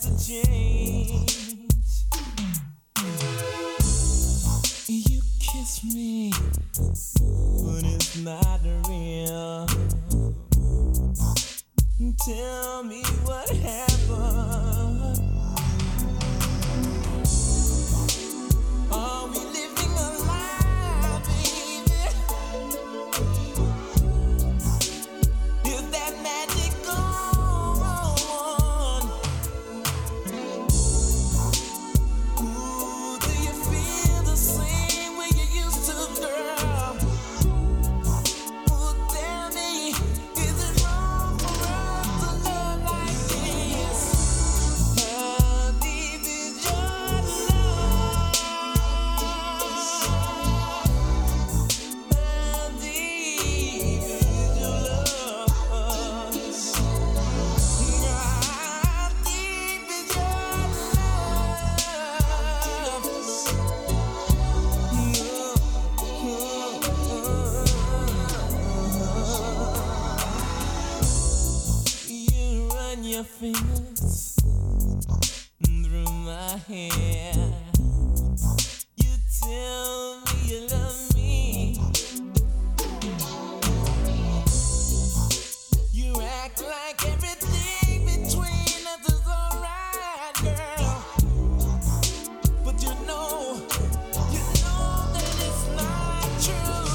have to change. You kiss me, but it's not real. Tell me what happened. Are we living a lie, baby? Is that magic gone? Ooh, do you feel the same way you used to, girl? Ooh, tell me, is it wrong for us to love like this? How deep is your love? How deep is your love? How deep is your love? You run your fingers through my hair. You tell me you love me. You act like everything between us is alright, girl. But you know that it's not true.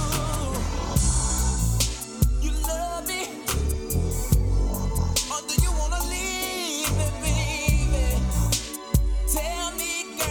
You love me, or do you wanna leave me, baby? Tell me, girl.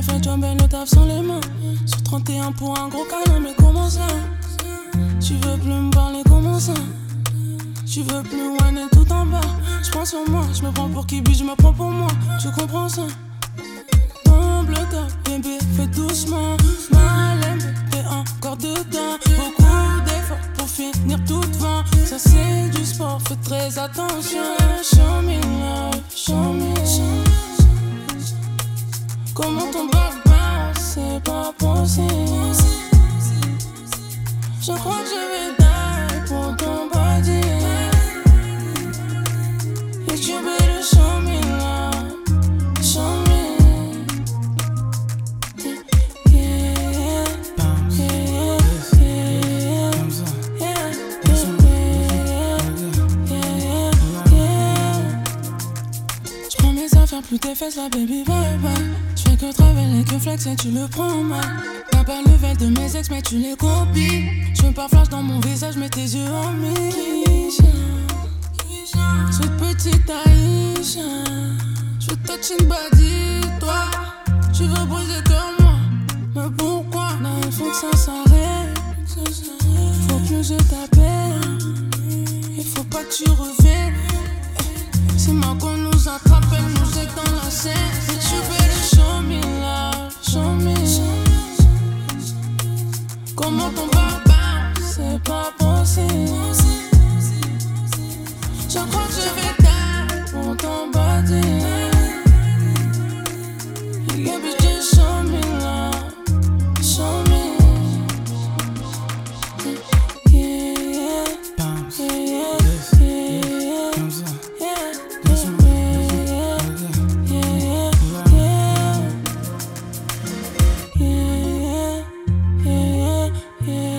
elle fait jumper le taf sans les mains. Sur 31 pour un gros câlin, mais comment ça? Tu veux plus me parler, comment ça? Tu veux plus whiner tout en bas? Je prends sur moi, je me prends pour Kibi, je me prends pour moi. Tu comprends ça? Tombe le top, bébé, fais doucement. Mal aimé, t'es encore dedans. Beaucoup d'efforts pour finir toute vain. Ça c'est du sport, fais très attention. Show me love, show me love. Comment ton bras passe, c'est pas possible. Je crois que je vais die pour ton body. If you better show me love, show me. Yeah, yeah, yeah, yeah, yeah. J'prends mes affaires, plus tes fesses, la baby bye bye. J'fais que travailler, que flex et tu le prends mal. T'as pas le vel de mes ex mais tu les copies. J'veux pas flash dans mon visage mais tes yeux en mis. Cette petite Aïcha, j'veux touch une body, toi. Tu veux briser que moi, mais pourquoi? Là il faut que ça s'arrête. Faut que je t'appelle, il faut pas que tu reviennes. Si ma con nous attrape, elle nous jette dans la scène. Si tu veux le show me love, show me love. Comment ton papa, c'est pas possible. Je crois que je vais taire pour ton body. Baby, just show me love, show me. Yeah, yeah, yeah, yeah, yeah, yeah, yeah, yeah, yeah. Yeah.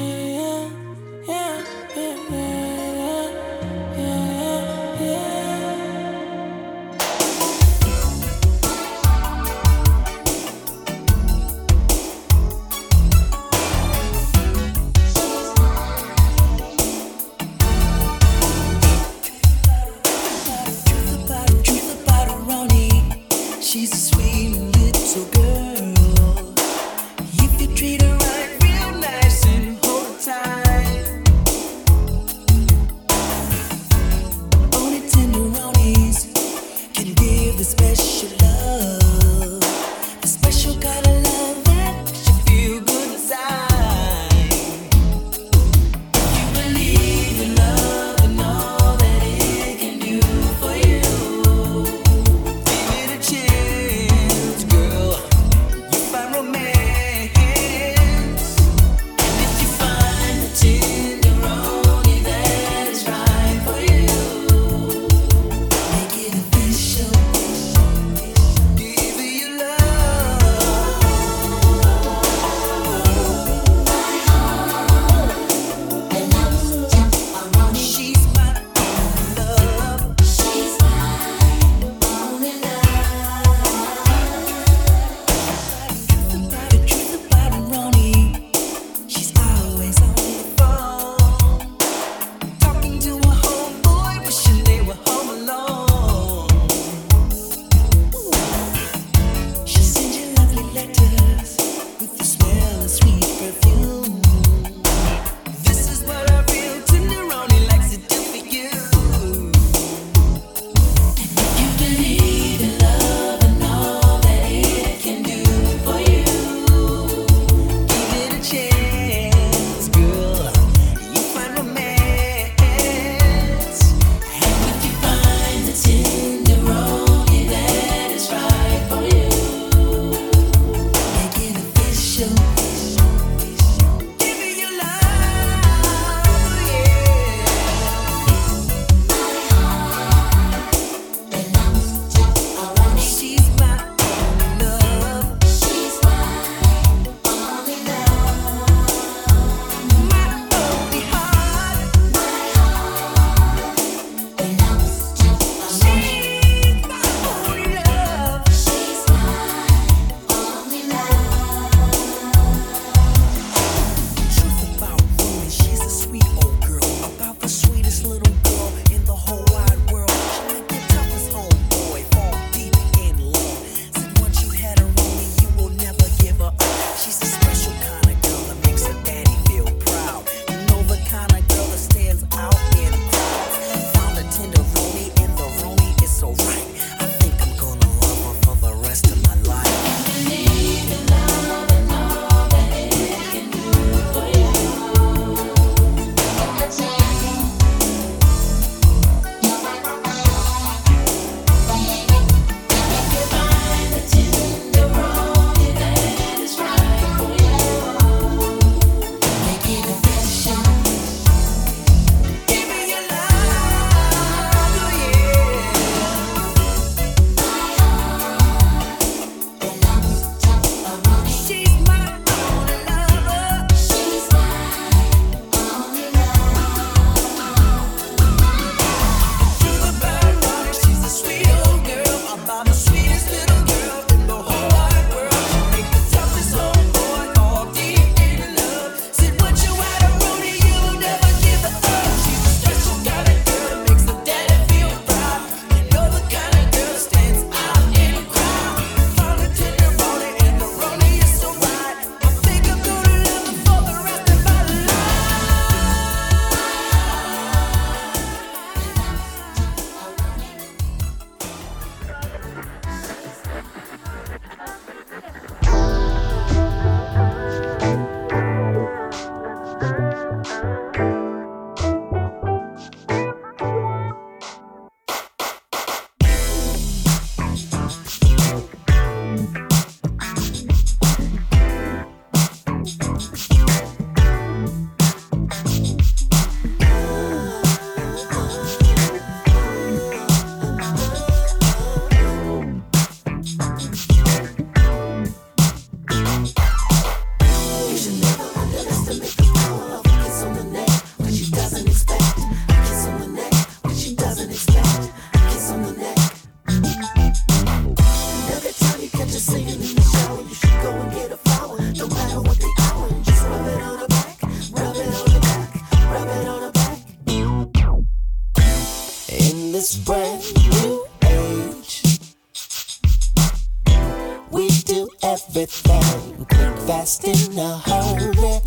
Invest in the holy.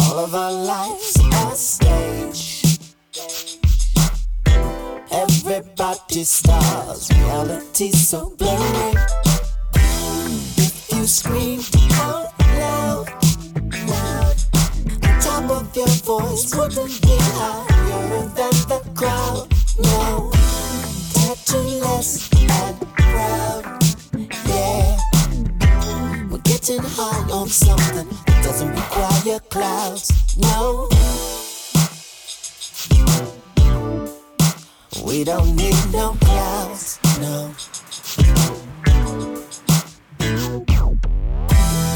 All of our lives are stage. Everybody stars, reality so blurry. If you scream out loud, the top of your voice wouldn't be higher than the crowd. No, tattoo-less and proud. Yeah, we're getting high on something that doesn't require clouds. No, we don't need no clouds. No,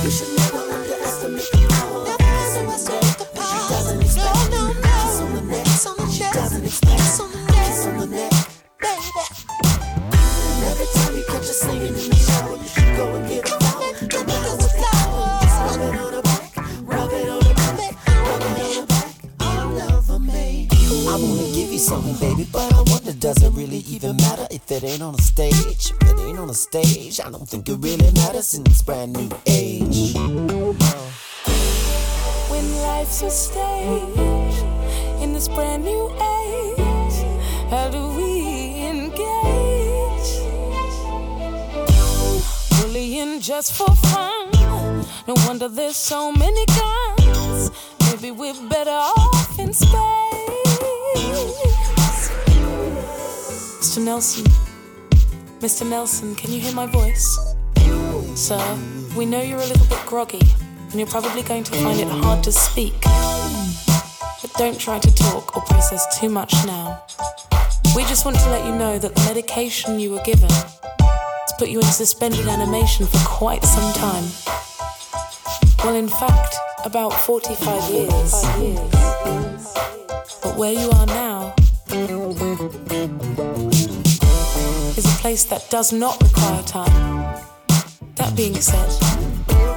you should never underestimate the power. Never underestimate the power. She doesn't expect no, no, no. Kiss on the neck, kiss on the chest. She doesn't expect kiss on the neck, kiss on the neck, baby. And every time you catch her singing in the shower, you should go and get a flower. Don't make us a flower. Just rub it on her back, rub it on her back, rub it on her back. All over me. I wanna give you something, baby, but I wonder, does it really even matter if it ain't on a stage? If it ain't on a stage, I don't think it really matters in this brand new age. When life's a stage, in this brand new age, how do we engage? Bullying just for fun. No wonder there's so many guns. Maybe we're better off in space. Mr. Nelson, Mr. Nelson, can you hear my voice? Sir, we know you're a little bit groggy, and you're probably going to find it hard to speak. But don't try to talk or process too much now. We just want to let you know that the medication you were given has put you in suspended animation for quite some time. Well, in fact, about 45 years. But where you are now is a place that does not require time. That being said,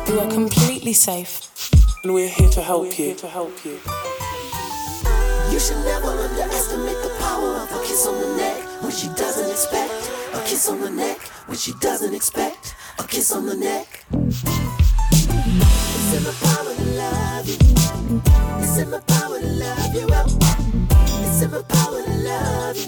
you are completely safe. And we're here to help you. You should never underestimate the power of a kiss on the neck when she doesn't expect. A kiss on the neck when she doesn't expect. A kiss on the neck. It's in my power to love you. It's in my power to love you. It's in my power to love you.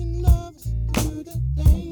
Love you today.